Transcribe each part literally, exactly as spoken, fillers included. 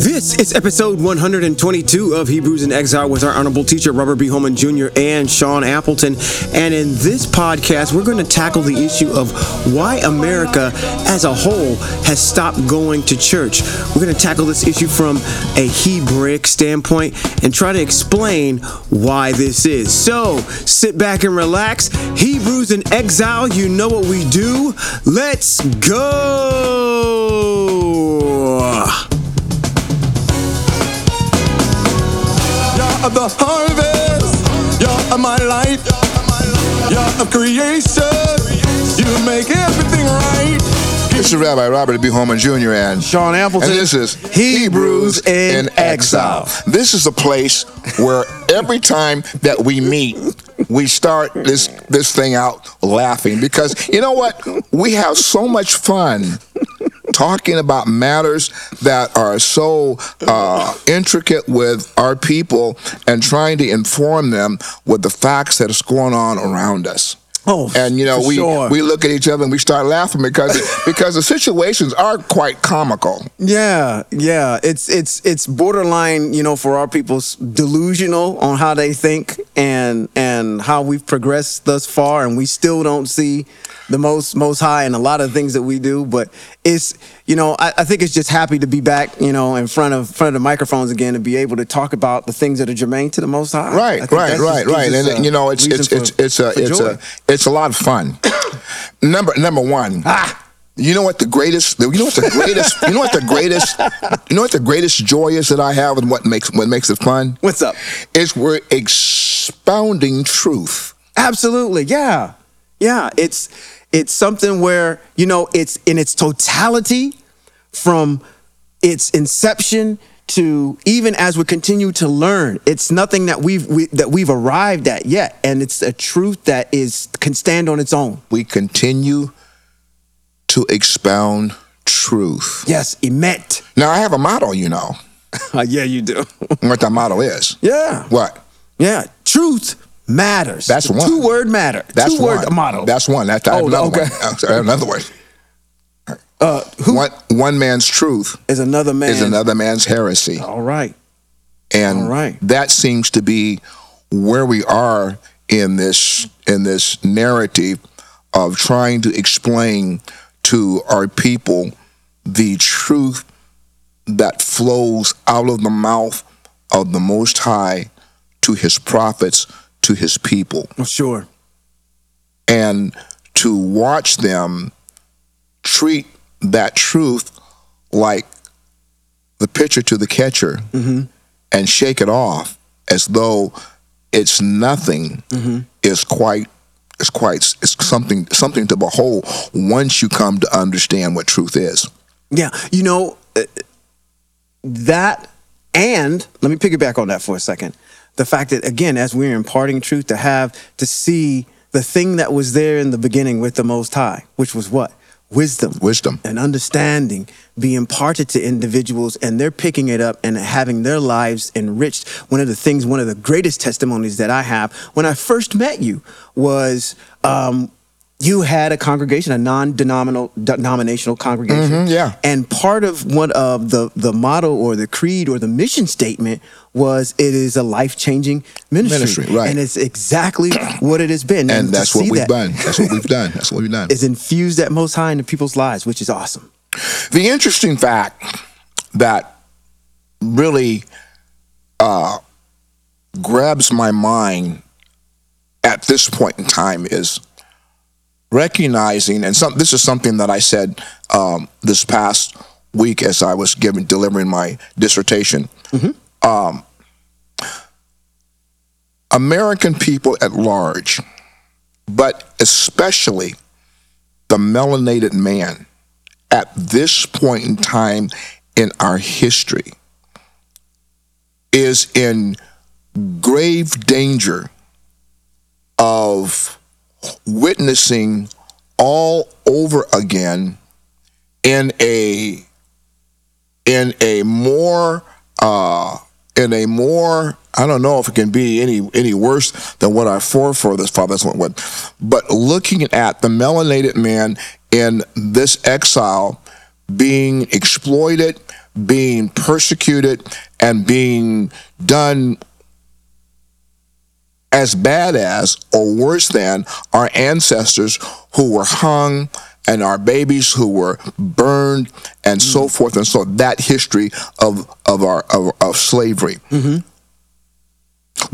This is episode one hundred twenty-two of Hebrews in Exile with our honorable teacher, Robert B. Holman Junior and Sean Appleton. And in this podcast, we're going to tackle the issue of why America as a whole has stopped going to church. We're going to tackle this issue from a Hebraic standpoint and try to explain why this is. So sit back and relax. Hebrews in Exile, you know what we do. Let's go! Of the harvest, you're of my life, you're of creation, you make everything right. This is Rabbi Robert B. Holman Junior and Sean Appleton, and this is Hebrews, Hebrews in, in Exile. Exile. This is a place where every time that we meet, we start this, this thing out laughing because, you know what, we have so much fun talking about matters that are so uh, intricate with our people and trying to inform them with the facts that is going on around us. Oh, and you know, we sure. we look at each other and we start laughing because because the situations are quite comical. Yeah, yeah, it's it's it's borderline, you know, for our people's delusional on how they think and and how we've progressed thus far, and we still don't see the most most high in a lot of things that we do. But it's, you know, I, I think it's just happy to be back, you know, in front of front of the microphones again and be able to talk about the things that are germane to the Most High. Right, right, right, right, and you know, it's it's for, it's it's a it's joy. a It's a lot of fun. number number one. Ah. You know what the greatest you know what the greatest you know what the greatest you know what the greatest joy is that I have, and what makes what makes it fun? What's up? It's we're expounding truth. Absolutely, yeah. Yeah. It's it's something where, you know, it's in its totality, from its inception to even as we continue to learn. It's nothing that we've we, that we've arrived at yet, and it's a truth that is can stand on its own. We continue to expound truth. Yes, emet. Now I have a motto, you know. uh, yeah, you do. What that motto is? Yeah. What? Yeah, truth matters. That's the one. Two word matter. That's two one. Word motto. That's one. That's I have oh, another okay. one. I have another one. Uh, who? One, one man's truth is another man's, is another man's heresy. All right. And all right. That seems to be where we are in this in this narrative of trying to explain to our people the truth that flows out of the mouth of the Most High to his prophets, to his people. Sure. And to watch them treat that truth like the pitcher to the catcher, mm-hmm. and shake it off as though it's nothing, mm-hmm. is quite is quite is something something to behold once you come to understand what truth is. Yeah, you know that, and let me piggyback on that for a second. The fact that, again, as we're imparting truth, to have to see the thing that was there in the beginning with the Most High, which was what? Wisdom, wisdom, and understanding being imparted to individuals, and they're picking it up and having their lives enriched. One of the things, one of the greatest testimonies that I have when I first met you was um, you had a congregation, a non-denominational denominational congregation, mm-hmm, yeah. And part of one of the the motto or the creed or the mission statement was, "It is a life-changing ministry,", ministry right. And it's exactly what it has been. And, and that's what we've that, done. That's what we've done. That's what we've done. It's infused that Most High into people's lives, which is awesome. The interesting fact that really uh, grabs my mind at this point in time is recognizing, and some, this is something that I said um, this past week as I was giving, delivering my dissertation, mm-hmm. Um, American people at large, but especially the melanated man at this point in time in our history, is in grave danger of witnessing all over again in a in a more uh in a more, I don't know if it can be any any worse than what our forefathers went with, but looking at the melanated man in this exile being exploited, being persecuted and being done as bad as or worse than our ancestors who were hung and our babies who were burned and mm-hmm. so forth, and so that history of of our of, of slavery. Mm-hmm.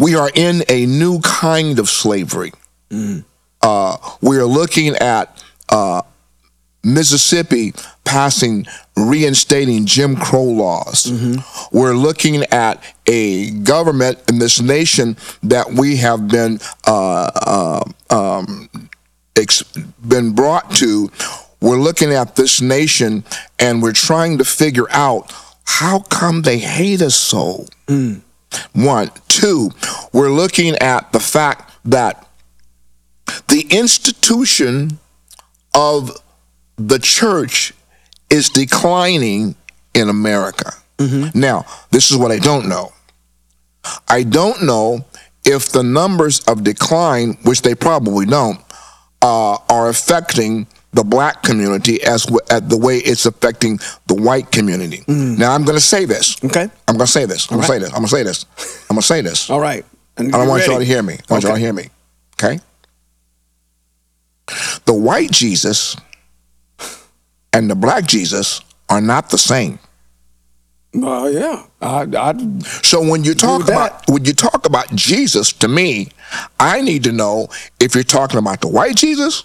We are in a new kind of slavery. Mm. Uh, we are looking at uh, Mississippi passing, reinstating Jim Crow laws. Mm-hmm. We're looking at a government in this nation that we have been uh, uh, um, ex- been brought to. We're looking at this nation, and we're trying to figure out how come they hate us so. Mm. One. Two, we're looking at the fact that the institution of the church is declining in America. Mm-hmm. Now, this is what I don't know. I don't know if the numbers of decline, which they probably don't, uh, are affecting the black community as w- at the way it's affecting the white community. Mm. Now, I'm going to say this. Okay. I'm going to say this. I'm going right. to say this. I'm going to say this. I'm going to say this. All right. And I don't want ready. y'all to hear me. I want okay. y'all to hear me. Okay? The white Jesus and the black Jesus are not the same. Uh, yeah. I, I so when you talk about when you talk about Jesus, to me, I need to know if you're talking about the white Jesus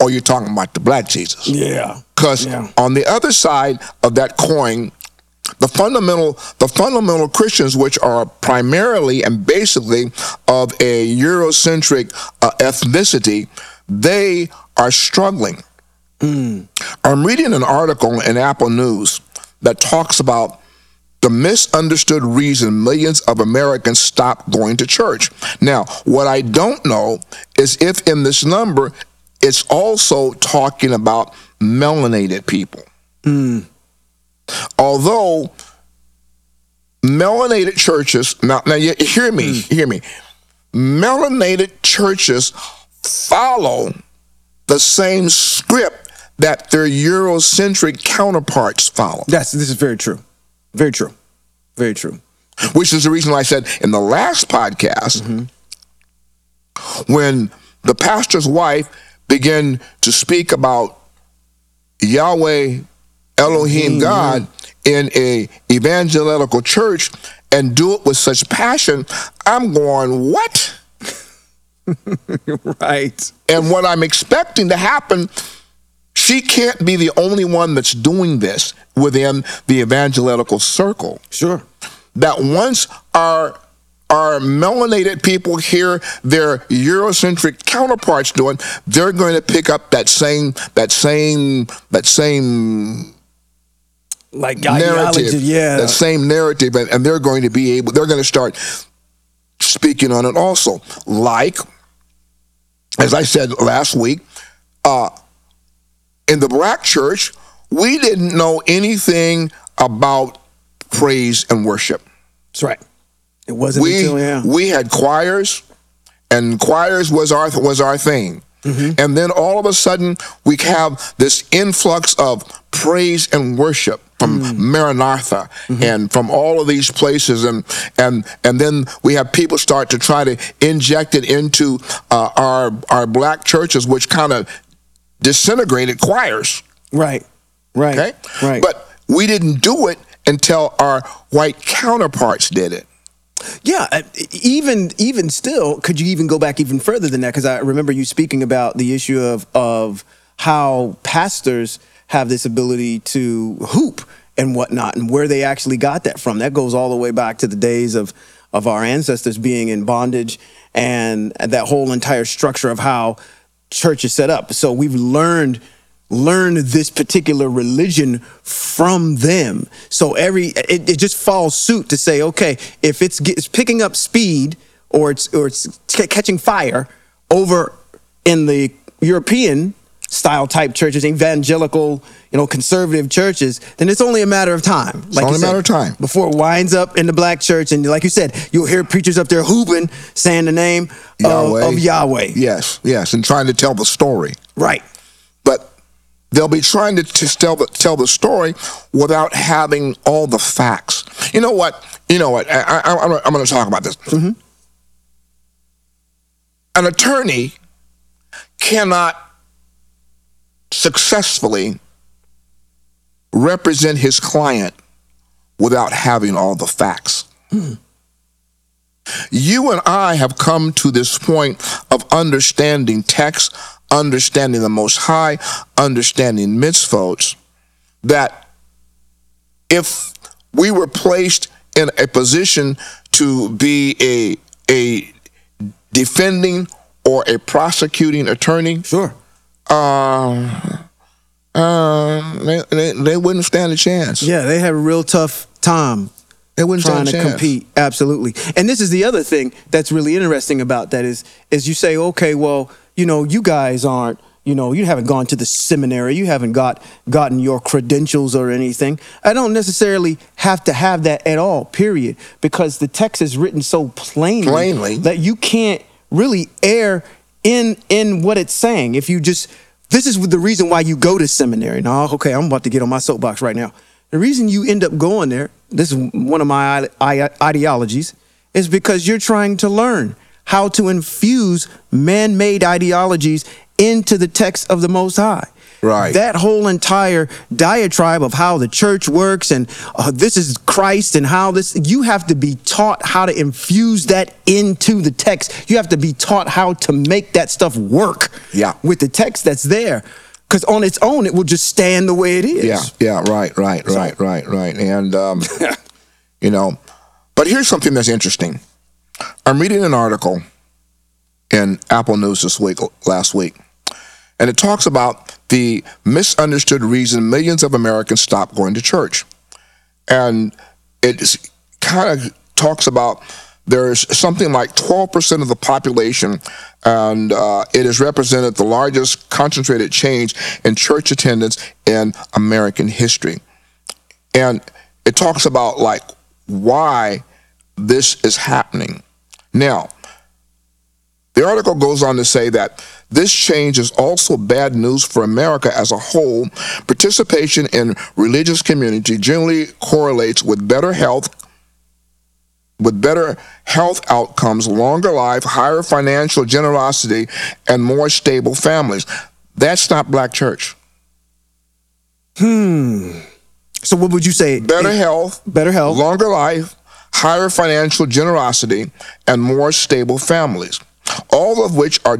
or you're talking about the black Jesus. Yeah. Because yeah. on the other side of that coin, the fundamental the fundamental Christians, which are primarily and basically of a Eurocentric uh, ethnicity, they are struggling. Mm. I'm reading an article in Apple News that talks about the misunderstood reason millions of Americans stop going to church. Now, what I don't know is if in this number, it's also talking about melanated people. Mm. Although melanated churches, now, now you, hear me, mm. hear me. Melanated churches follow the same script that their Eurocentric counterparts follow. Yes, this is very true. Very true. Very true. Which is the reason why I said in the last podcast, mm-hmm. when the pastor's wife begin to speak about Yahweh, Elohim, mm-hmm. God in a evangelical church and do it with such passion, I'm going, what? Right. And what I'm expecting to happen, she can't be the only one that's doing this within the evangelical circle. Sure. That once our Our melanated people hear their Eurocentric counterparts doing, they're going to pick up that same, that same, that same like narrative, yeah, that same narrative, and, and they're going to be able, they're going to start speaking on it also. Like, as I said last week, uh, in the black church, we didn't know anything about praise and worship. That's right. It wasn't we, until, yeah. we had choirs, and choirs was our was our thing. Mm-hmm. And then all of a sudden, we have this influx of praise and worship from mm. Maranatha mm-hmm. and from all of these places. And and and then we have people start to try to inject it into uh, our, our black churches, which kind of disintegrated choirs. Right, right, okay? right. But we didn't do it until our white counterparts did it. Yeah, even even still, could you even go back even further than that? Because I remember you speaking about the issue of of how pastors have this ability to hoop and whatnot, and where they actually got that from. That goes all the way back to the days of of our ancestors being in bondage and that whole entire structure of how church is set up. So we've learned. learn this particular religion from them. So every it, it just falls suit to say, okay, if it's, it's picking up speed or it's or it's c- catching fire over in the European style type churches, evangelical, you know, conservative churches, then it's only a matter of time. Like it's only a matter of time before it winds up in the black church. And like you said, you'll hear preachers up there hooping, saying the name Yahweh. Of, of Yahweh. Yes, yes, and trying to tell the story. Right. But They'll be trying to, to tell, the, tell the story without having all the facts. You know what? You know what? I, I, I'm, I'm going to talk about this. Mm-hmm. An attorney cannot successfully represent his client without having all the facts. Mm-hmm. You and I have come to this point of understanding text, understanding the Most High, understanding mitzvot, that if we were placed in a position to be a a defending or a prosecuting attorney, sure, uh, uh, they, they they wouldn't stand a chance. Yeah, they have a real tough time. They wouldn't trying stand a to chance. compete. Absolutely. And this is the other thing that's really interesting about that is is you say, okay, well, you know, you guys aren't, you know, you haven't gone to the seminary. You haven't got gotten your credentials or anything. I don't necessarily have to have that at all, period, because the text is written so plainly, plainly. that you can't really err in in what it's saying. If you just, this is the reason why you go to seminary. Now, okay, I'm about to get on my soapbox right now. The reason you end up going there, this is one of my ideologies, is because you're trying to learn how to infuse man-made ideologies into the text of the Most High. Right. That whole entire diatribe of how the church works and uh, this is Christ and how this, you have to be taught how to infuse that into the text. You have to be taught how to make that stuff work yeah. with the text that's there. Because on its own, it will just stand the way it is. Yeah, yeah, right, right, so. right, right, right. And, um, you know, but here's something that's interesting. I'm reading an article in Apple News this week, last week, and it talks about the misunderstood reason millions of Americans stop going to church. And it kind of talks about there's something like twelve percent of the population, and uh, it has represented the largest concentrated change in church attendance in American history. And it talks about, like, why this is happening. Now, the article goes on to say that this change is also bad news for America as a whole. Participation in religious community generally correlates with better health, with better health outcomes, longer life, higher financial generosity, and more stable families. That's not black church. Hmm. So what would you say? Better health, better health, longer life, higher financial generosity, and more stable families, all of which are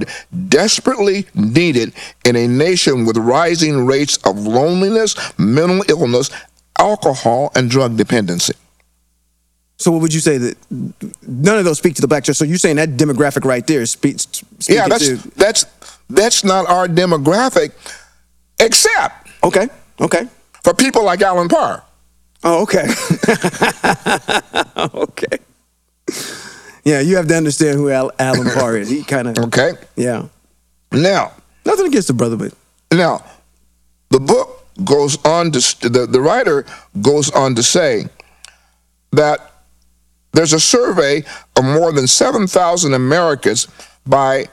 desperately needed in a nation with rising rates of loneliness, mental illness, alcohol, and drug dependency. So what would you say that none of those speak to the black church? So you're saying that demographic right there speaks speak yeah, that's, to... that's, that's not our demographic, except... Okay, okay. For people like Alan Parr. Oh, okay. Okay. Yeah, you have to understand who Al- Alan Parr is. He kind of... Okay. Yeah. Now... Nothing against the brother, but... Now, the book goes on to... The, the writer goes on to say that there's a survey of more than seven thousand Americans by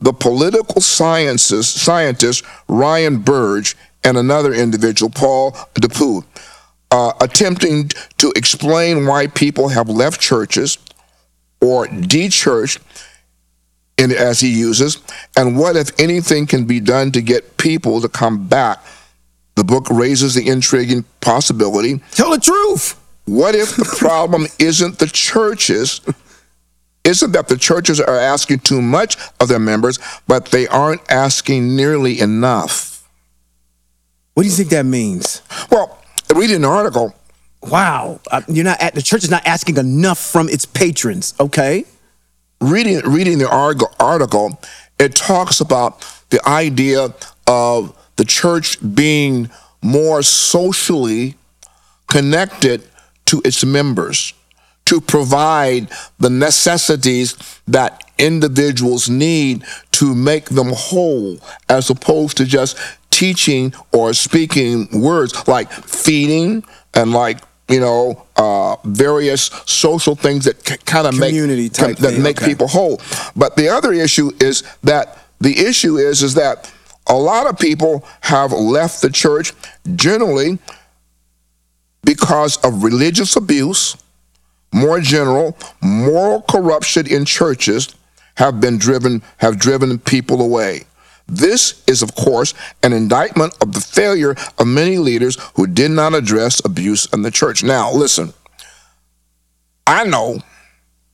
the political sciences scientist Ryan Burge and another individual, Paul DePau, Uh, attempting to explain why people have left churches or de-churched, in, as he uses, and what, if anything, can be done to get people to come back. The book raises the intriguing possibility. Tell the truth! What if the problem isn't the churches, isn't that the churches are asking too much of their members, but they aren't asking nearly enough? What do you think that means? Well, reading an article. Wow, you're not at, the church is not asking enough from its patrons. Okay. Reading reading the article, it talks about the idea of the church being more socially connected to its members to provide the necessities that individuals need to make them whole, as opposed to just teaching or speaking words like feeding and like, you know, uh, various social things that c- kind of make com- that thing. make okay. people whole. But the other issue is that the issue is, is that a lot of people have left the church generally because of religious abuse. More general, moral corruption in churches have been driven, have driven people away. This is, of course, an indictment of the failure of many leaders who did not address abuse in the church. Now, listen, I know,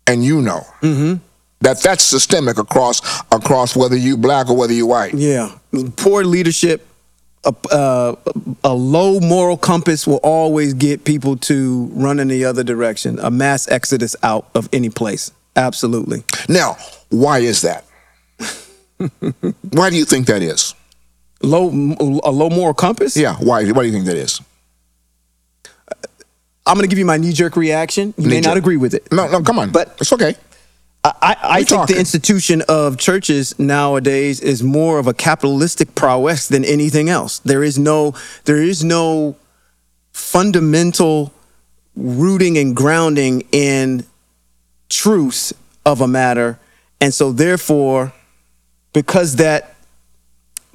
and you know, mm-hmm. that that's systemic across across whether you black or whether you white. Yeah, poor leadership, a, uh, a low moral compass will always get people to run in the other direction, a mass exodus out of any place. Absolutely. Now, why is that? Why do you think that is? Low, a low moral compass? Yeah. Why? Why do you think that is? I'm going to give you my knee-jerk reaction. You knee may jerk. not agree with it. No, no, come on. But it's okay. I, I, I think talking. the institution of churches nowadays is more of a capitalistic prowess than anything else. There is no, there is no fundamental rooting and grounding in truth of a matter, and so therefore, because that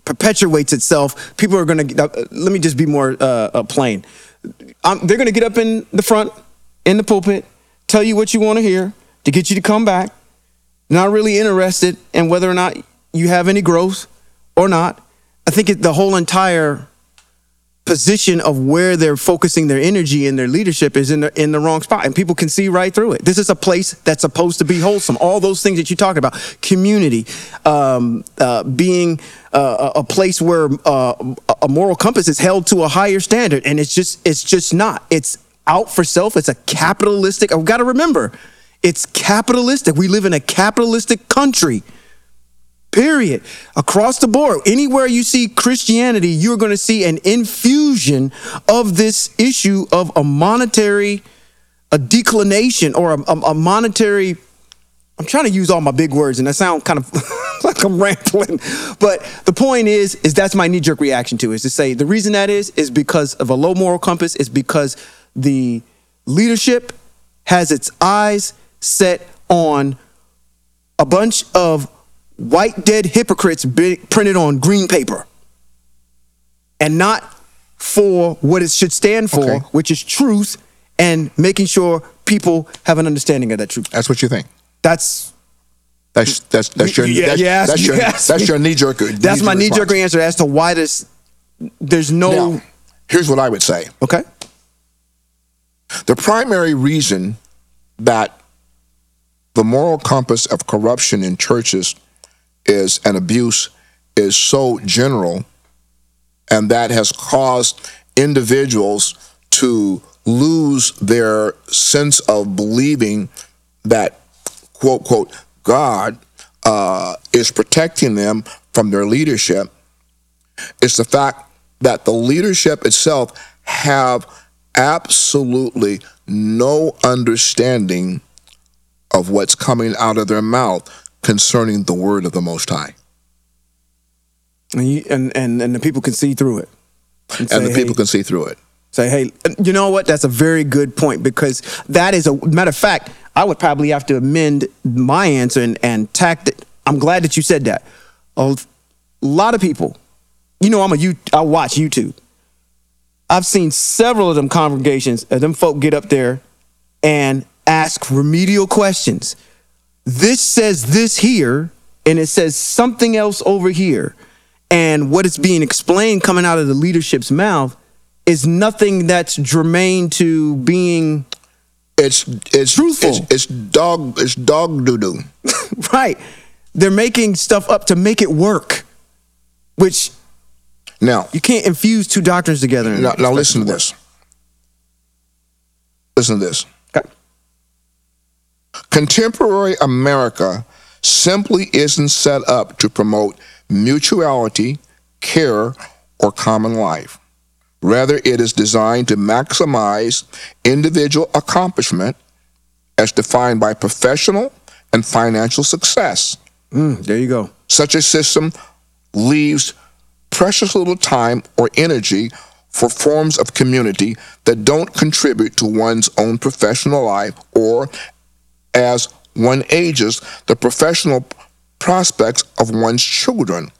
perpetuates itself, people are going to. Uh, let me just be more uh, plain. Um, they're going to get up in the front, in the pulpit, tell you what you want to hear to get you to come back. Not really interested in whether or not you have any growth or not. I think it, the whole entire position of where they're focusing their energy and their leadership is in the, in the wrong spot, and people can see right through it. This is a place that's supposed to be wholesome. All those things that you talked about, community, um, uh, being uh, a place where uh, a moral compass is held to a higher standard, and it's just it's just not. It's out for self. It's a capitalistic. I've got to remember, it's capitalistic. We live in a capitalistic country. Period. Across the board, anywhere you see Christianity, you're going to see an infusion of this issue of a monetary, a declination or a, a, a monetary. I'm trying to use all my big words, and I sound kind of like I'm rambling. But the point is, is that's my knee-jerk reaction to it, is to say the reason that is is because of a low moral compass, is because the leadership has its eyes set on a bunch of white dead hypocrites printed on green paper and not for what it should stand for, okay, which is truth and making sure people have an understanding of that truth. That's what you think. That's that's that's that's your yeah, that's, yes, that's your yes. that's your knee jerk. That's knee-jerk my knee jerk answer as to why this there's no. Now, here's what I would say. Okay. The primary reason that the moral compass of corruption in churches is an abuse is so general, and that has caused individuals to lose their sense of believing that, quote, quote, God uh, is protecting them from their leadership. It's the fact that the leadership itself have absolutely no understanding of what's coming out of their mouth concerning the word of the Most High. And you, and, and, and the people can see through it. And, and say, the people hey, can see through it. Say, hey, you know what? That's a very good point, because that is a matter of fact, I would probably have to amend my answer and, and tack that. I'm glad that you said that. A lot of people, you know, I'm a, you, I watch YouTube. I've seen several of them congregations, uh, them folk get up there and ask remedial questions. This says this here, and it says something else over here. And what is being explained coming out of the leadership's mouth is nothing that's germane to being it's it's truthful. It's, it's dog it's dog doo-doo. Right. They're making stuff up to make it work, which now you can't infuse two doctrines together. Now, now listen to this. Listen to this. Contemporary America simply isn't set up to promote mutuality, care, or common life. Rather, it is designed to maximize individual accomplishment as defined by professional and financial success. Mm, there you go. Such a system leaves precious little time or energy for forms of community that don't contribute to one's own professional life, or as one ages, the professional prospects of one's children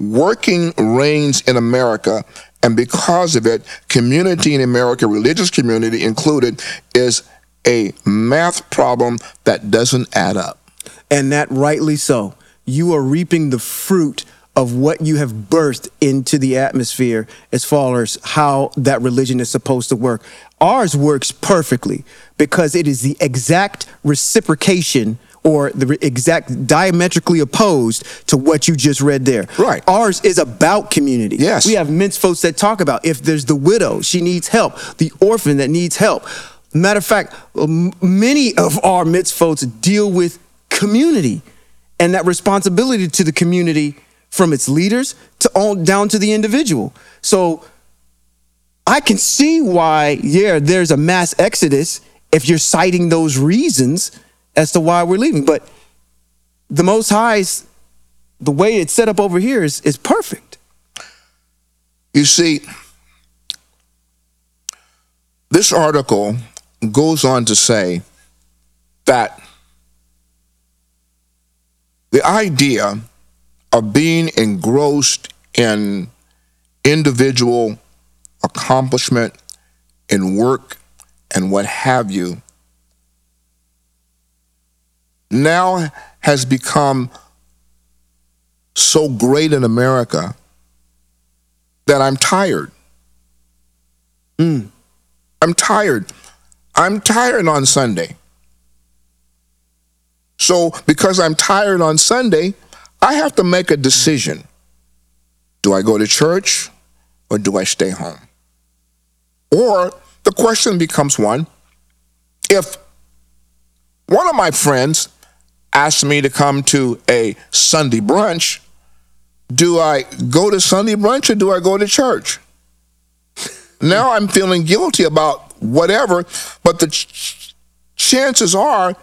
Working reigns in America, and because of it, community in America, religious community included, is a math problem that doesn't add up. And that rightly so. You are reaping the fruit of what you have birthed into the atmosphere as far as how that religion is supposed to work. Ours works perfectly because it is the exact reciprocation or the exact diametrically opposed to what you just read there. Right. Ours is about community. Yes. We have men's folks that talk about if there's the widow, she needs help, the orphan that needs help. Matter of fact, many of our mitzvot deal with community and that responsibility to the community from its leaders to all down to the individual. So I can see why, yeah, there's a mass exodus if you're citing those reasons as to why we're leaving. But the Most High's, the way it's set up over here is, is perfect. You see, this article goes on to say that the idea of being engrossed in individual accomplishment and work and what have you now has become so great in America that I'm tired. Mm. I'm tired. I'm tired on Sunday. So because I'm tired on Sunday, I have to make a decision. Do I go to church or do I stay home? Or the question becomes one, if one of my friends asked me to come to a Sunday brunch, do I go to Sunday brunch or do I go to church? Now I'm feeling guilty about whatever, but the ch- chances are,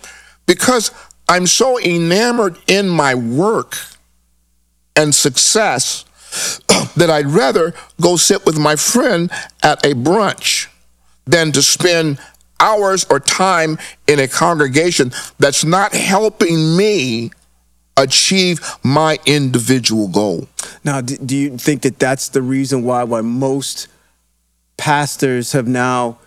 because I'm so enamored in my work and success that I'd rather go sit with my friend at a brunch than to spend hours or time in a congregation that's not helping me achieve my individual goal. Now, do you think that that's the reason why why most pastors have now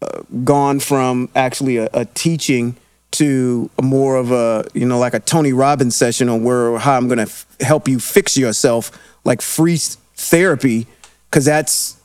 uh, gone from actually a, a teaching to more of a, you know, like a Tony Robbins session on where how I'm going to f- help you fix yourself, like free therapy, because that's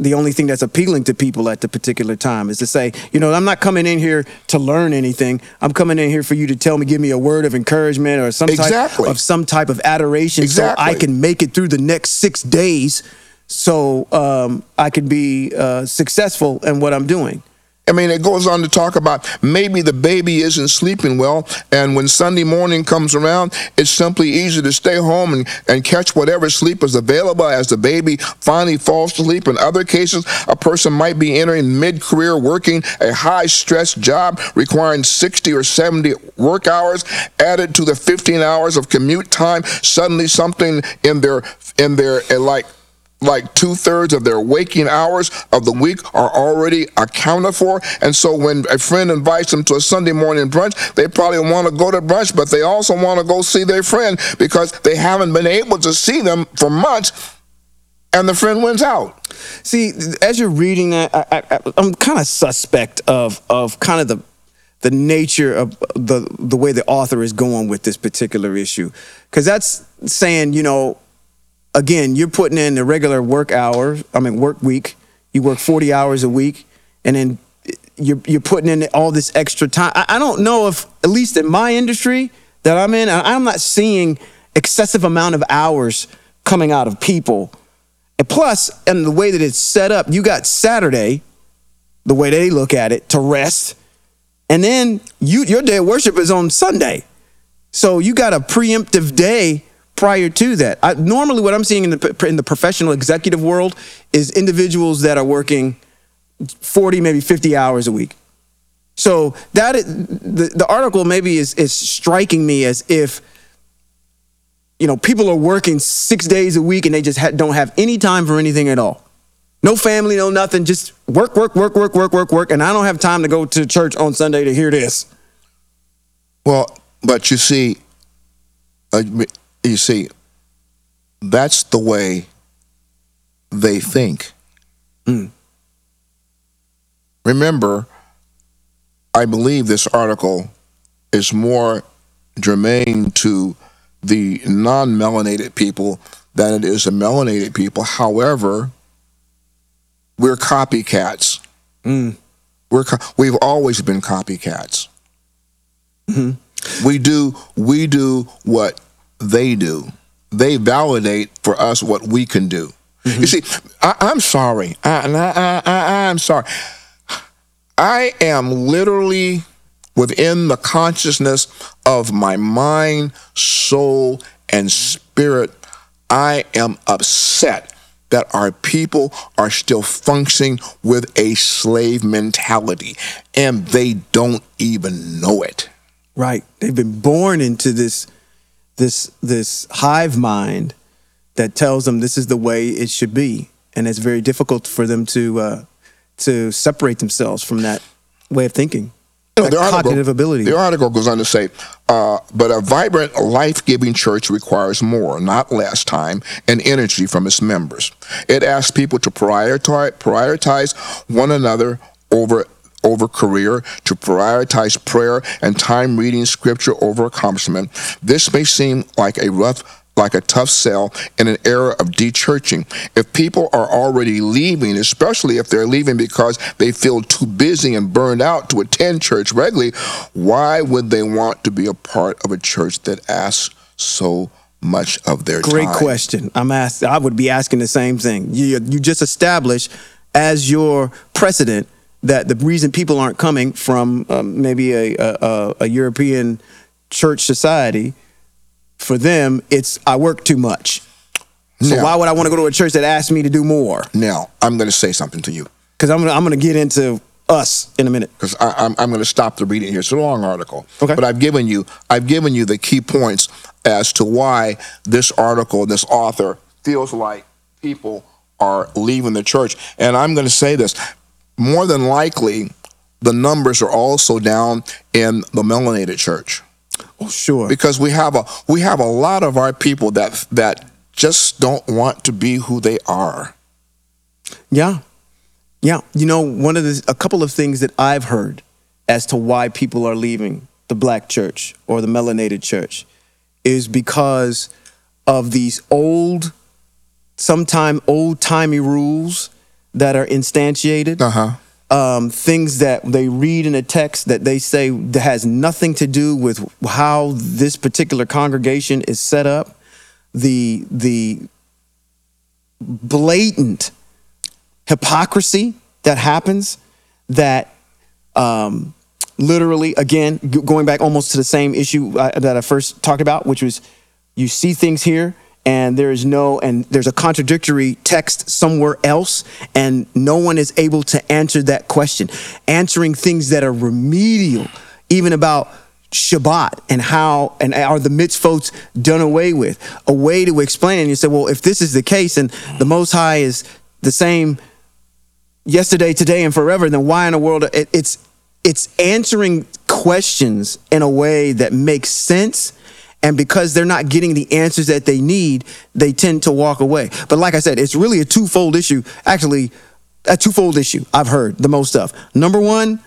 the only thing that's appealing to people at the particular time is to say, you know, I'm not coming in here to learn anything. I'm coming in here for you to tell me, give me a word of encouragement or some exactly. type of some type of adoration exactly. so I can make it through the next six days so um, I can be uh, successful in what I'm doing. I mean, it goes on to talk about maybe the baby isn't sleeping well, and when Sunday morning comes around, it's simply easier to stay home and, and catch whatever sleep is available as the baby finally falls to sleep. In other cases, a person might be entering mid-career working, a high-stress job requiring sixty or seventy work hours added to the fifteen hours of commute time. Suddenly something in their, in their like, like two-thirds of their waking hours of the week are already accounted for. And so when a friend invites them to a Sunday morning brunch, they probably want to go to brunch, but they also want to go see their friend because they haven't been able to see them for months, and the friend wins out. See, as you're reading that, I, I, I'm kind of suspect of of kind of the the nature of the, the way the author is going with this particular issue, because that's saying, you know, again, you're putting in the regular work hour, I mean work week, you work forty hours a week, and then you're you're putting in all this extra time. I, I don't know if, at least in my industry that I'm in, I'm not seeing excessive amount of hours coming out of people. And plus, and the way that it's set up, you got Saturday, the way they look at it, to rest, and then you your day of worship is on Sunday. So you got a preemptive day prior to that. I, normally what I'm seeing in the in the professional executive world is individuals that are working forty, maybe fifty hours a week. So that is, the, the article maybe is, is striking me as if, you know, people are working six days a week and they just ha- don't have any time for anything at all. No family, no nothing, just work, work, work, work, work, work, work, and I don't have time to go to church on Sunday to hear this. Well, but you see, uh, You see, that's the way they think. Mm. Remember, I believe this article is more germane to the non-melanated people than it is the melanated people. However, we're copycats. Mm. We're co- we've always been copycats. Mm-hmm. We do we do what they do. They validate for us what we can do. Mm-hmm. You see, I, I'm sorry. I, I, I, I'm sorry. I am literally within the consciousness of my mind, soul, and spirit. I am upset that our people are still functioning with a slave mentality, and they don't even know it. Right. They've been born into this this this hive mind that tells them this is the way it should be, and it's very difficult for them to uh, to separate themsells from that way of thinking. You know, the article, cognitive ability. The article goes on to say, uh, but a vibrant, life-giving church requires more, not less, time and energy from its members. It asks people to prioritize one another over over career, to prioritize prayer and time reading scripture over accomplishment. This may seem like a rough like a tough sell in an era of de-churching. If people are already leaving, especially if they're leaving because they feel too busy and burned out to attend church regularly, why would they want to be a part of a church that asks so much of their time? Great question. I'm asked, I would be asking the same thing. You, you just established as your precedent that the reason people aren't coming from um, maybe a, a, a European church society, for them, it's I work too much. So now, why would I want to go to a church that asks me to do more? Now, I'm going to say something to you. Because I'm going I'm to get into us in a minute. Because I'm, I'm going to stop the reading here. It's a long article. Okay. But I've given you I've given you the key points as to why this article, this author, feels like people are leaving the church. And I'm going to say this. More than likely, the numbers are also down in the melanated church. Oh, sure. Because we have a we have a lot of our people that that just don't want to be who they are. Yeah, yeah. You know, one of the a couple of things that I've heard as to why people are leaving the black church or the melanated church is because of these old, sometime old timey rules that are instantiated. Uh huh. Um, things that they read in a text that they say that has nothing to do with how this particular congregation is set up, the the blatant hypocrisy that happens, that um, literally, again, going back almost to the same issue I, that I first talked about, which was you see things here, and there is no, and there's a contradictory text somewhere else, and no one is able to answer that question. Answering things that are remedial, even about Shabbat and how, and are the mitzvot done away with? A way to explain it. And you say, well, if this is the case, and the Most High is the same yesterday, today, and forever, then why in the world? It, it's it's answering questions in a way that makes sense. And because they're not getting the answers that they need, they tend to walk away. But like I said, it's really a twofold issue. Actually, a twofold issue I've heard the most of. Number one,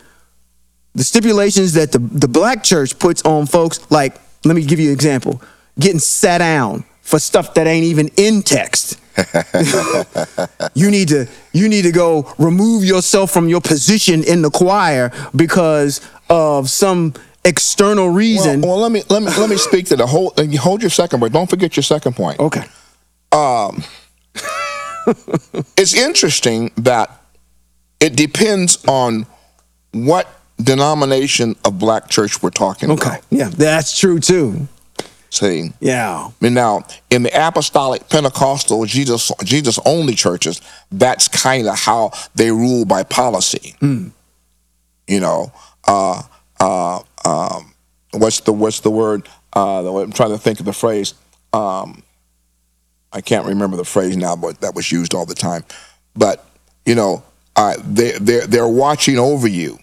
the stipulations that the, the black church puts on folks, like, let me give you an example, getting sat down for stuff that ain't even in text. you need to you need to go remove yourself from your position in the choir because of some external reason. Well, well, let me let me let me speak to the whole. And hold your second point. Don't forget your second point. Okay. Um, it's interesting that it depends on what denomination of black church we're talking okay. about. Okay. Yeah, that's true too. See. Yeah. And now, in the apostolic Pentecostal Jesus Jesus only churches, that's kind of how they rule by policy. Mm. You know. Uh. Uh. Um, what's the what's the word? Uh, I'm trying to think of the phrase. Um, I can't remember the phrase now, but that was used all the time. But you know, uh, they they they're watching over you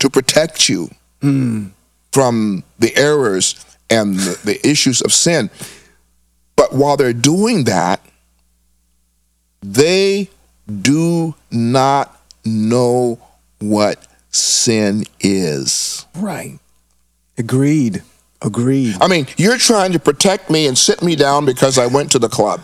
to protect you mm. from the errors and the, the issues of sin. But But while they're doing that, they do not know what sin is. Right. Agreed. Agreed. I mean, you're trying to protect me and sit me down because I went to the club.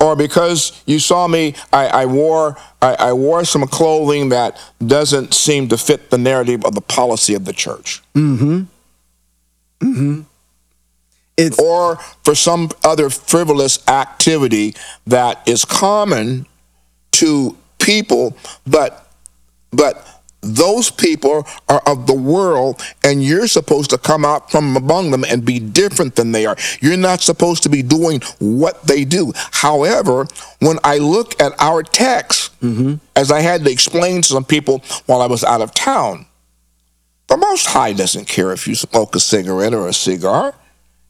Or because you saw me, I, I wore I, I wore some clothing that doesn't seem to fit the narrative of the policy of the church. Mm-hmm. Mm-hmm. It's, or for some other frivolous activity that is common to people, but but those people are of the world, and you're supposed to come out from among them and be different than they are. You're not supposed to be doing what they do. However, when I look at our text, mm-hmm. as I had to explain to some people while I was out of town, the Most High doesn't care if you smoke a cigarette or a cigar.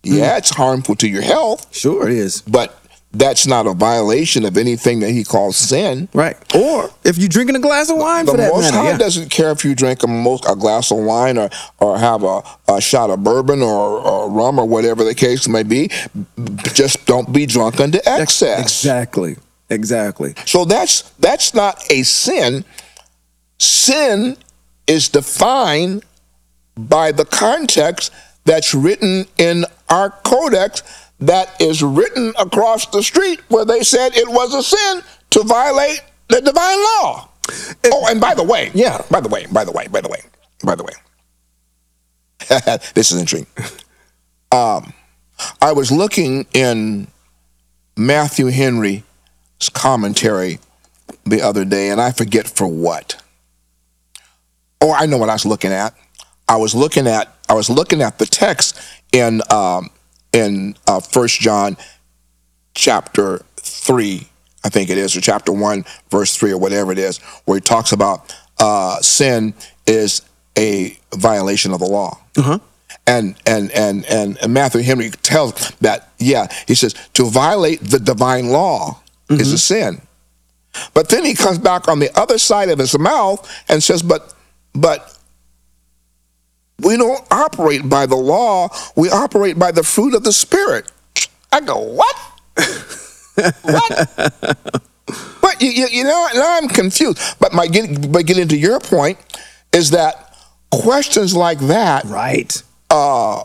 Yeah, it's harmful to your health. Sure it is. But that's not a violation of anything that he calls sin. Right. Or if you're drinking a glass of wine, the, for that matter. The Most High yeah. doesn't care if you drink a, most, a glass of wine or, or have a, a shot of bourbon or, or rum or whatever the case may be. Just don't be drunk unto excess. Exactly. Exactly. So that's that's not a sin. Sin is defined by the context that's written in our codex, that is written across the street, where they said it was a sin to violate the divine law. It, oh, and by the way, yeah, by the way, by the way, by the way, by the way, this is interesting. Um, I was looking in Matthew Henry's commentary the other day, and I forget for what. Oh, I know what I was looking at. I was looking at I was looking at the text in um, in uh, First John chapter three, I think it is, or chapter one, verse three, or whatever it is, where he talks about uh, sin is a violation of the law. Uh-huh. And, and and and and Matthew Henry tells that, yeah, he says, to violate the divine law mm-hmm. is a sin. But then he comes back on the other side of his mouth and says, but but. we don't operate by the law. We operate by the fruit of the Spirit. I go, what? what? But you, you, you know, now I'm confused. But my get, but getting to your point is that questions like that, right? Uh,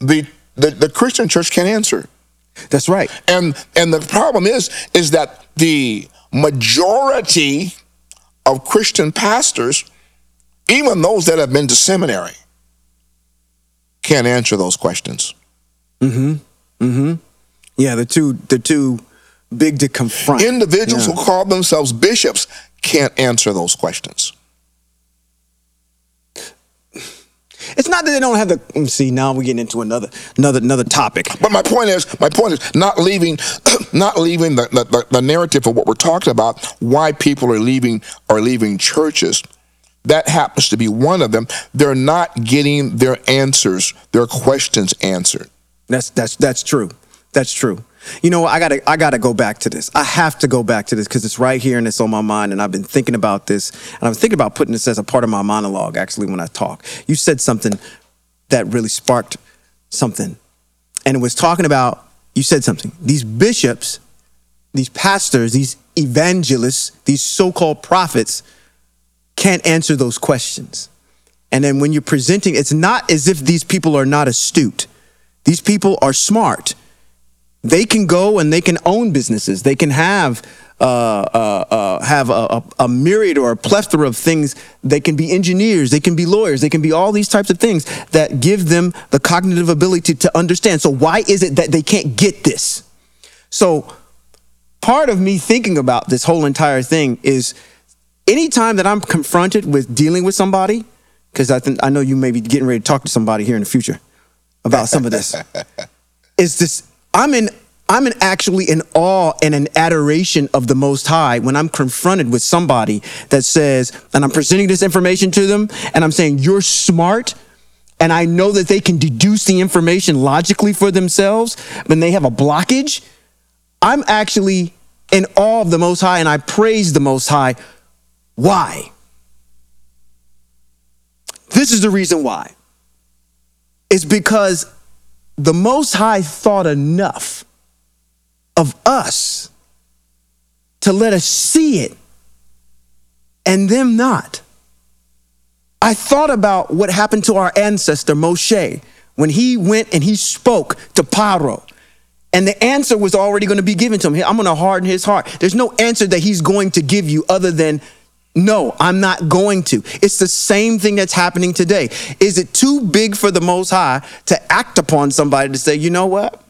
the, the the Christian church can't answer. That's right. And and the problem is is that the majority of Christian pastors, even those that have been to seminary, can't answer those questions. Mm-hmm. Mm-hmm. Yeah, they're too, they're too big to confront. Individuals yeah. who call themselves bishops can't answer those questions. It's not that they don't have the. See, now we're getting into another, another, another topic. But my point is, my point is not leaving, not leaving the, the, the narrative of what we're talking about. Why people are leaving, are leaving churches. That happens to be one of them. They're not getting their answers, their questions answered. That's that's that's true. That's true. You know, I gotta I gotta go back to this. I have to go back to this because it's right here and it's on my mind. And I've been thinking about this, and I was thinking about putting this as a part of my monologue. Actually, when I talk, you said something that really sparked something, and it was talking about. You said something. These bishops, these pastors, these evangelists, these so-called prophets can't answer those questions. And then when you're presenting, it's not as if these people are not astute. These people are smart. They can go and they can own businesses. They can have uh, uh, uh, have a, a, a myriad or a plethora of things. They can be engineers. They can be lawyers. They can be all these types of things that give them the cognitive ability to understand. So why is it that they can't get this? So part of me thinking about this whole entire thing is, anytime that I'm confronted with dealing with somebody, because I think I know you may be getting ready to talk to somebody here in the future about some of this, is this I'm in I'm in actually in awe and an adoration of the Most High when I'm confronted with somebody that says, and I'm presenting this information to them, and I'm saying, you're smart, and I know that they can deduce the information logically for themselves, when they have a blockage. I'm actually in awe of the Most High, and I praise the Most High. Why? This is the reason why. It's because the Most High thought enough of us to let us see it and them not. I thought about what happened to our ancestor, Moshe, when he went and he spoke to Paro. And the answer was already going to be given to him. I'm going to harden his heart. There's no answer that he's going to give you other than, no, I'm not going to. It's the same thing that's happening today. Is it too big for the Most High to act upon somebody to say, you know what?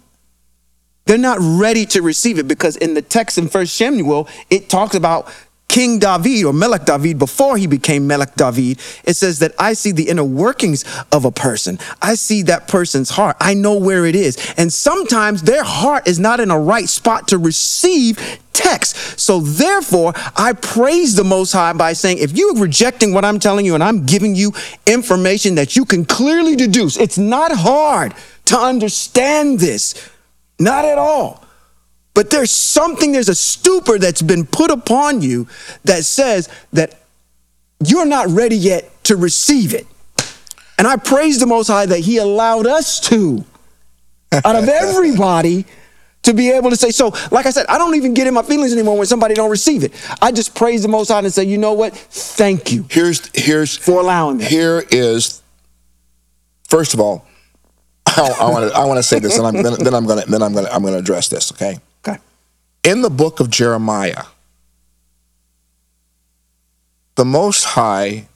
They're not ready to receive it, because in the text in First Samuel, it talks about King David, or Melech David, before he became Melech David. It says that I see the inner workings of a person. I see that person's heart. I know where it is. And sometimes their heart is not in a right spot to receive text. So therefore, I praise the Most High by saying, if you're rejecting what I'm telling you and I'm giving you information that you can clearly deduce, it's not hard to understand this. Not at all. But there's something, there's a stupor that's been put upon you that says that you're not ready yet to receive it. And I praise the Most High that he allowed us to, out of everybody, to be able to say, so like I said, I don't even get in my feelings anymore when somebody don't receive it. I just praise the Most High and say, you know what? Thank you. Here's, here's for allowing that. Here is, first of all, I, I want to I want to say this, and I'm, then, then I'm going to then I'm going to I'm going to address this, okay? Okay. In the book of Jeremiah, the Most High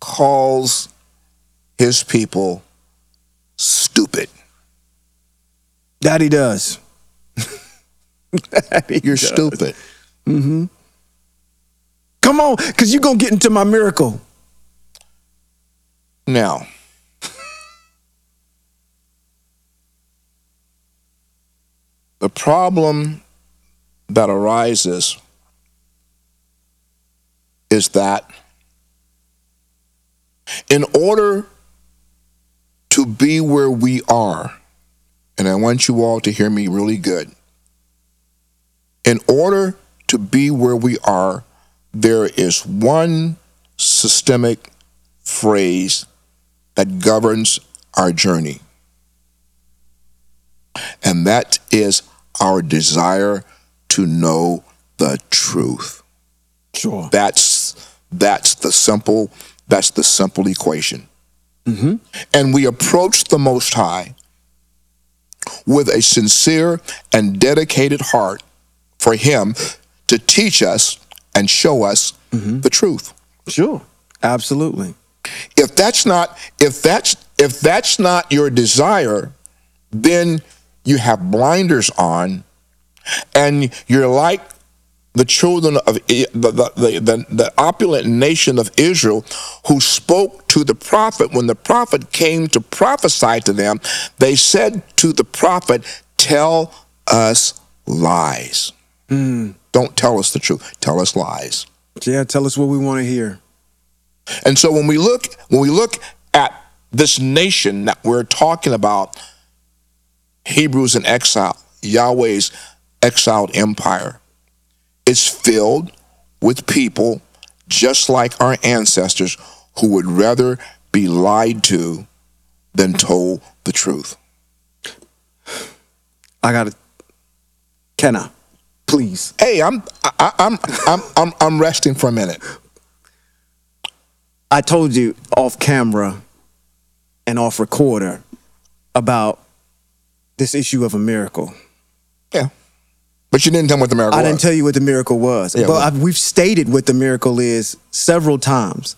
calls his people stupid. That he does. that he You're does. Stupid. Mm-hmm. Come on, because you're going to get into my miracle. Now, the problem that arises is that in order to be where we are, and I want you all to hear me really good, in order to be where we are, there is one systemic phrase that governs our journey, and that is our desire to know the truth. Sure. That's that's the simple that's the simple equation. Mm-hmm. And we approach the Most High with a sincere and dedicated heart for him to teach us and show us mm-hmm. the truth. Sure. Absolutely. If that's not if that's if that's not your desire, then you have blinders on, and you're like the children of the, the, the, the opulent nation of Israel, who spoke to the prophet. When the prophet came to prophesy to them, they said to the prophet, tell us lies. Mm. Don't tell us the truth. Tell us lies. Yeah, tell us what we want to hear. And so when we look, when we look at this nation that we're talking about, Hebrews in Exile, Yahweh's exiled empire, is filled with people just like our ancestors who would rather be lied to than told the truth. I gotta, can I, please? Hey, I'm, I, I'm, I'm, I'm, I'm resting for a minute. I told you off camera and off recorder about this issue of a miracle. Yeah. But you didn't tell me what the miracle I was. I didn't tell you what the miracle was. Yeah, but I've, we've stated what the miracle is several times.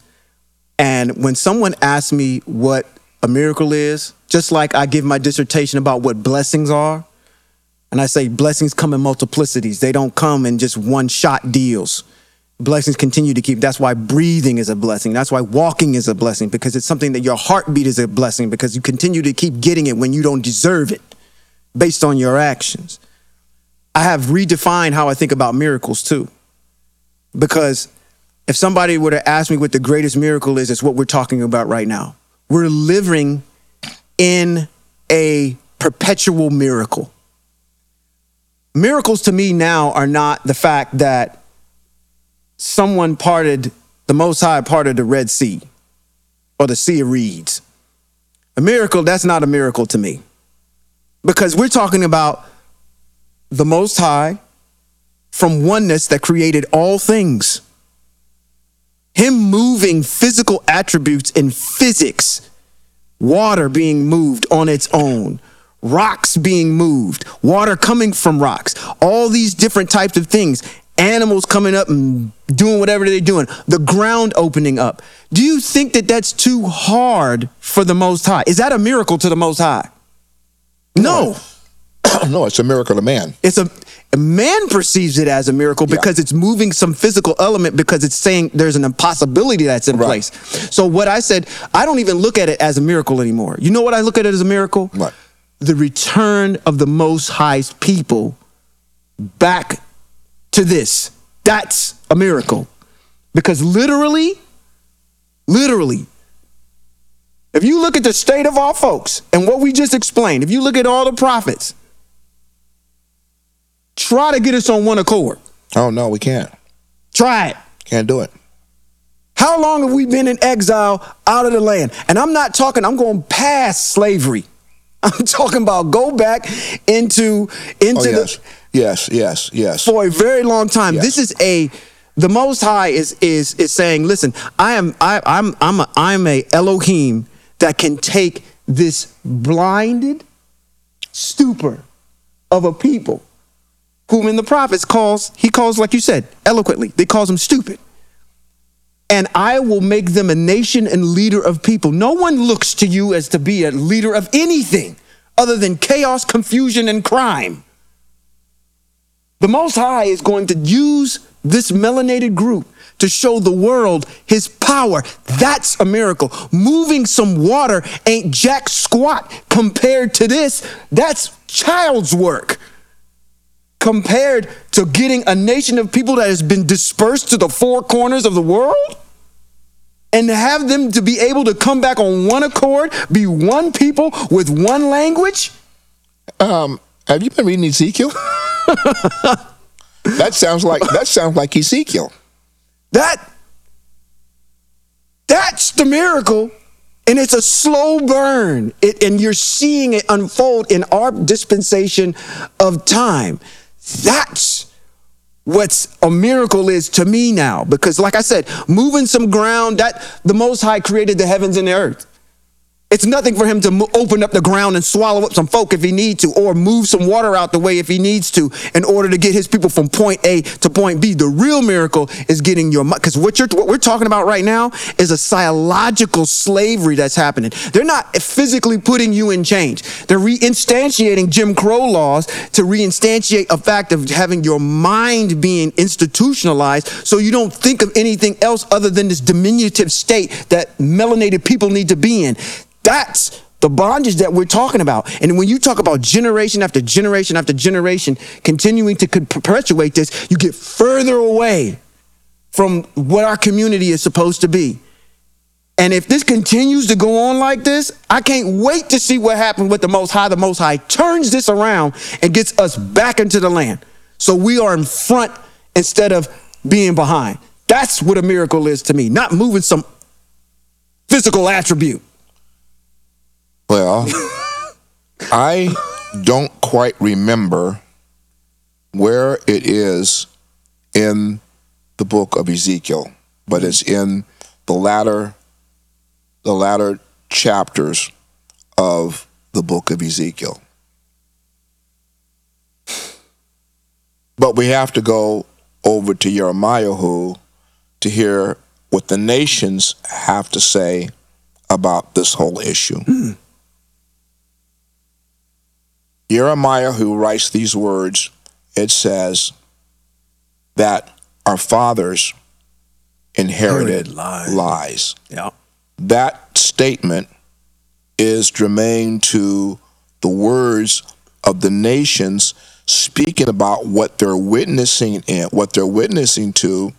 And when someone asks me what a miracle is, just like I give my dissertation about what blessings are, and I say blessings come in multiplicities. They don't come in just one-shot deals. Blessings continue to keep. That's why breathing is a blessing. That's why walking is a blessing, because it's something that your heartbeat is a blessing, because you continue to keep getting it when you don't deserve it, based on your actions. I have redefined how I think about miracles too. Because if somebody were to ask me what the greatest miracle is, it's what we're talking about right now. We're living in a perpetual miracle. Miracles to me now are not the fact that someone parted, the Most High parted the Red Sea or the Sea of Reeds. A miracle, that's not a miracle to me. because we're talking about the Most High from oneness that created all things. Him moving physical attributes in physics, water being moved on its own, rocks being moved, water coming from rocks, all these different types of things, animals coming up and doing whatever they're doing, the ground opening up. Do you think that that's too hard for the Most High? Is that a miracle to the Most High? No. No, it's a miracle to man. It's a, a man perceives it as a miracle because yeah. it's moving some physical element, because it's saying there's an impossibility that's in right. place. So what I said, I don't even look at it as a miracle anymore. You know what I look at it as a miracle? Right. The return of the Most High's people back to this. That's a miracle. Because literally, literally, if you look at the state of our folks and what we just explained, if you look at all the prophets, try to get us on one accord. Oh, no, we can't. Try it. Can't do it. How long have we been in exile out of the land? And I'm not talking, I'm going past slavery. I'm talking about go back into, into oh, yes. the... Yes, yes, yes. For a very long time. Yes. This is a... The Most High is is is saying, listen, I am I I'm I'm a, I'm a Elohim that can take this blinded stupor of a people, whom in the prophets calls he calls like you said eloquently. They calls them stupid, and I will make them a nation and leader of people. No one looks to you as to be a leader of anything other than chaos, confusion, and crime. The Most High is going to use this melanated group to show the world his power. That's a miracle. Moving some water ain't jack squat compared to this. That's child's work compared to getting a nation of people that has been dispersed to the four corners of the world and have them to be able to come back on one accord, be one people with one language. Um, have you been reading Ezekiel? That sounds like that sounds like Ezekiel. That that's the miracle, and it's a slow burn, it, and you're seeing it unfold in our dispensation of time. That's what's a miracle is to me now, because like I said, moving some ground, that the Most High created the heavens and the earth. It's nothing for him to open up the ground and swallow up some folk if he needs to, or move some water out the way if he needs to in order to get his people from point A to point B. The real miracle is getting your, because what you're what we're talking about right now is a psychological slavery that's happening. They're not physically putting you in chains. They're reinstantiating Jim Crow laws to reinstantiate a fact of having your mind being institutionalized so you don't think of anything else other than this diminutive state that melanated people need to be in. That's the bondage that we're talking about. And when you talk about generation after generation after generation continuing to perpetuate this, you get further away from what our community is supposed to be. And if this continues to go on like this, I can't wait to see what happens with the Most High. The Most High turns this around and gets us back into the land. So we are in front instead of being behind. That's what a miracle is to me, not moving some physical attribute. Well, I don't quite remember where it is in the book of Ezekiel, but it's in the latter, the latter chapters of the book of Ezekiel. But we have to go over to Jeremiah to hear what the nations have to say about this whole issue. Mm. Jeremiah, who writes these words, it says that our fathers inherited lies. lies. Yeah. That statement is germane to the words of the nations speaking about what they're witnessing and what they're witnessing to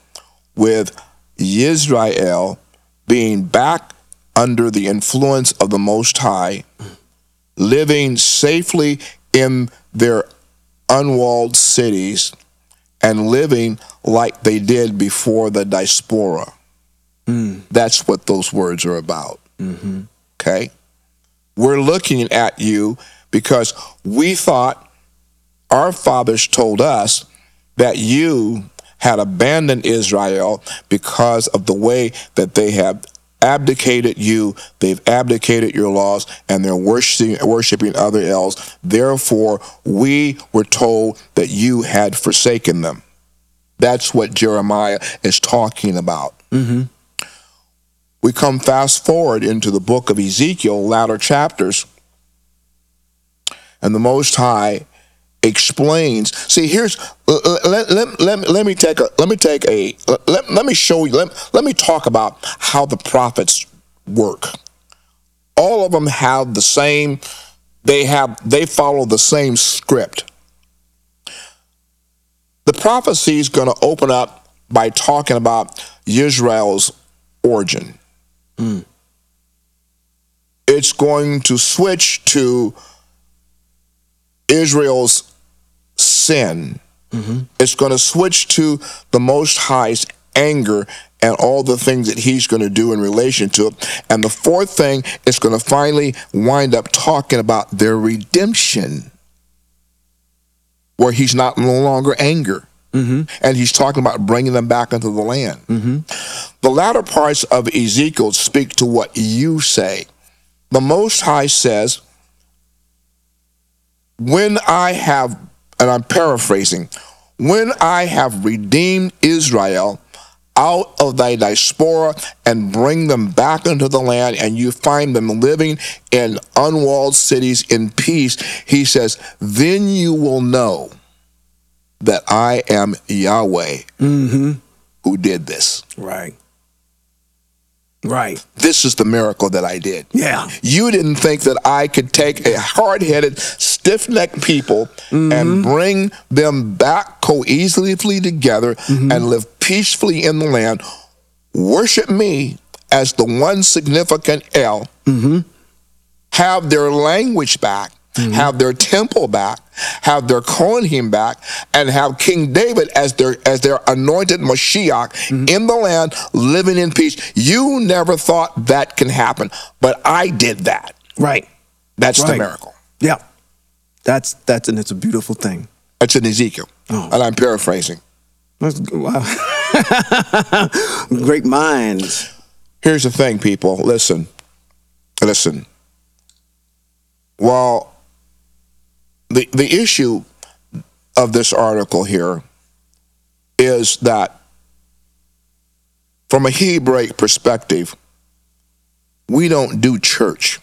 with Israel being back under the influence of the Most High, living safely in their unwalled cities and living like they did before the diaspora. Mm. That's what those words are about. Mm-hmm. Okay? We're looking at you because we thought our fathers told us that you had abandoned Israel because of the way that they have abdicated you, they've abdicated your laws, and they're worshiping, worshiping other else. Therefore, we were told that you had forsaken them. That's what Jeremiah is talking about. Mm-hmm. We come fast forward into the book of Ezekiel, latter chapters, and the Most High explains. See, here's let, let, let, let me take a let me take a let, let me show you let, let me talk about how the prophets work. All of them have the same they have they follow the same script. The prophecy is going to open up by talking about Israel's origin. Mm. It's going to switch to Israel's sin. Mm-hmm. It's going to switch to the Most High's anger and all the things that he's going to do in relation to it. And the fourth thing is going to finally wind up talking about their redemption, where he's not no longer anger. Mm-hmm. And he's talking about bringing them back into the land. Mm-hmm. The latter parts of Ezekiel speak to what you say. The Most High says, when I have, and I'm paraphrasing, when I have redeemed Israel out of thy diaspora and bring them back into the land, and you find them living in unwalled cities in peace, he says, then you will know that I am Yahweh, mm-hmm, who did this. Right. Right. This is the miracle that I did. Yeah. You didn't think that I could take a hard-headed, stiff-necked people, mm-hmm, and bring them back cohesively together, mm-hmm, and live peacefully in the land, worship me as the one significant El, mm-hmm, have their language back, mm-hmm, have their temple back, have their Kohanim back, and have King David as their as their anointed Moshiach, mm-hmm, in the land, living in peace. You never thought that can happen, but I did that. Right. That's right. The miracle. Yeah. That's, that's, and it's a beautiful thing. That's in Ezekiel. Oh. And I'm paraphrasing. That's, wow. Great minds. Here's the thing, people. Listen. Listen. While The the issue of this article here is that from a Hebrew perspective, we don't do church.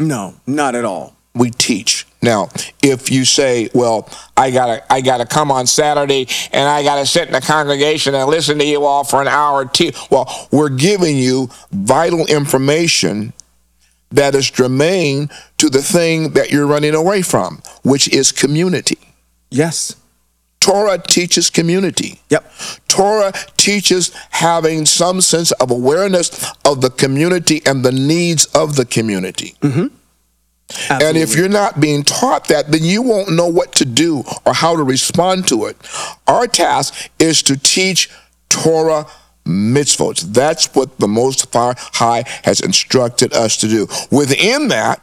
No, not at all. We teach. Now, if you say, well, I gotta I gotta come on Saturday and I gotta sit in the congregation and listen to you all for an hour or two, well, we're giving you vital information that is germane to the thing that you're running away from, which is community. Yes. Torah teaches community. Yep. Torah teaches having some sense of awareness of the community and the needs of the community. Mm-hmm. Absolutely. And if you're not being taught that, then you won't know what to do or how to respond to it. Our task is to teach Torah mitzvot. That's what the Most High has instructed us to do. Within that,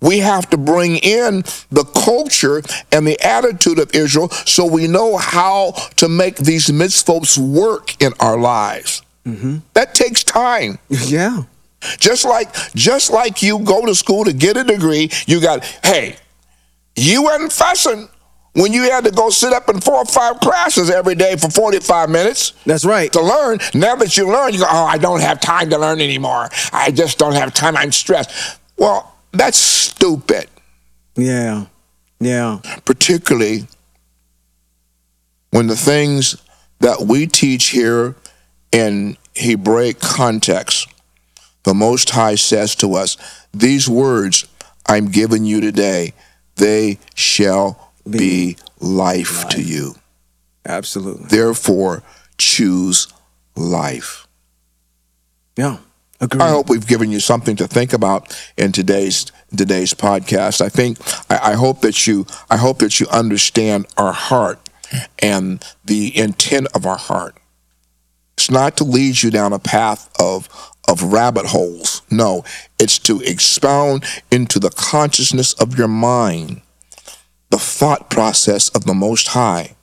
we have to bring in the culture and the attitude of Israel so we know how to make these mitzvot work in our lives. Mm-hmm. That takes time. Yeah. Just like, just like you go to school to get a degree, you got, hey, you weren't fussing when you had to go sit up in four or five classes every day for forty-five minutes. That's right. To learn. Now that you learn, you go, oh, I don't have time to learn anymore. I just don't have time. I'm stressed. Well, that's stupid. Yeah. Yeah. Particularly when the things that we teach here in Hebraic context, the Most High says to us, these words I'm giving you today, they shall be life, life to you. Absolutely. Therefore, choose life. Yeah, agree. I hope we've given you something to think about in today's today's podcast. I think I, I hope that you I hope that you understand our heart and the intent of our heart. It's not to lead you down a path of of rabbit holes. No, it's to expound into the consciousness of your mind the thought process of the Most High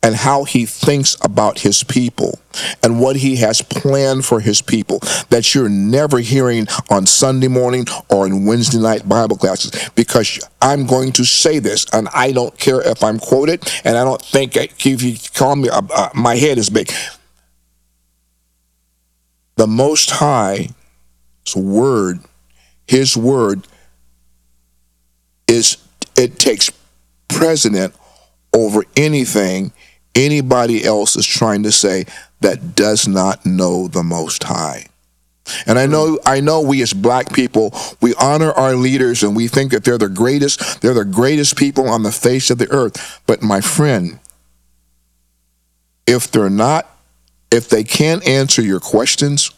and how he thinks about his people and what he has planned for his people that you're never hearing on Sunday morning or in Wednesday night Bible classes, because I'm going to say this, and I don't care if I'm quoted, and I don't think if you call me, uh, uh, my head is big. The Most High's word, his word, is it takes precedent over anything anybody else is trying to say that does not know the Most High. And I know I know we as black people, we honor our leaders and we think that they're the greatest, they're the greatest people on the face of the earth. But my friend, if they're not, if they can't answer your questions,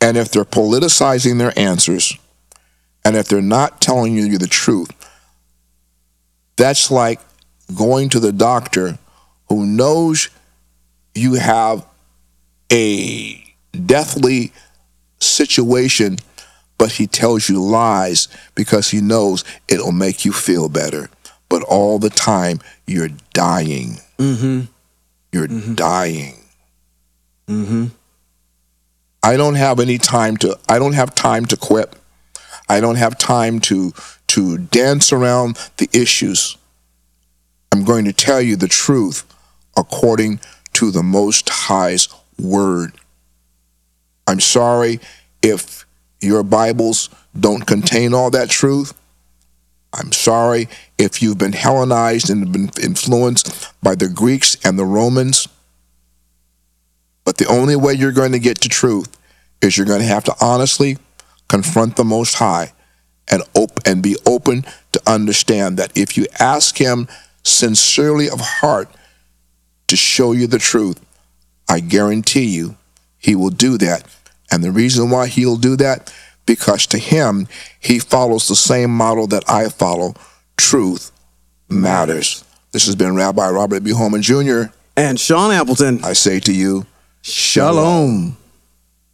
and if they're politicizing their answers, and if they're not telling you the truth, that's like going to the doctor who knows you have a deathly situation, but he tells you lies because he knows it'll make you feel better. But all the time, you're dying. Mm-hmm. You're mm-hmm. dying. Mm-hmm. I don't have any time to, I don't have time to quip. I don't have time to to dance around the issues. I'm going to tell you the truth according to the Most High's word. I'm sorry if your Bibles don't contain all that truth. I'm sorry if you've been Hellenized and been influenced by the Greeks and the Romans. But the only way you're going to get to truth is you're going to have to honestly confront the Most High and op- and be open to understand that if you ask him sincerely of heart to show you the truth, I guarantee you he will do that. And the reason why he'll do that, because to him, he follows the same model that I follow. Truth matters. This has been Rabbi Robert B. Holman Junior and Sean Appleton. I say to you, Shalom. Shalom.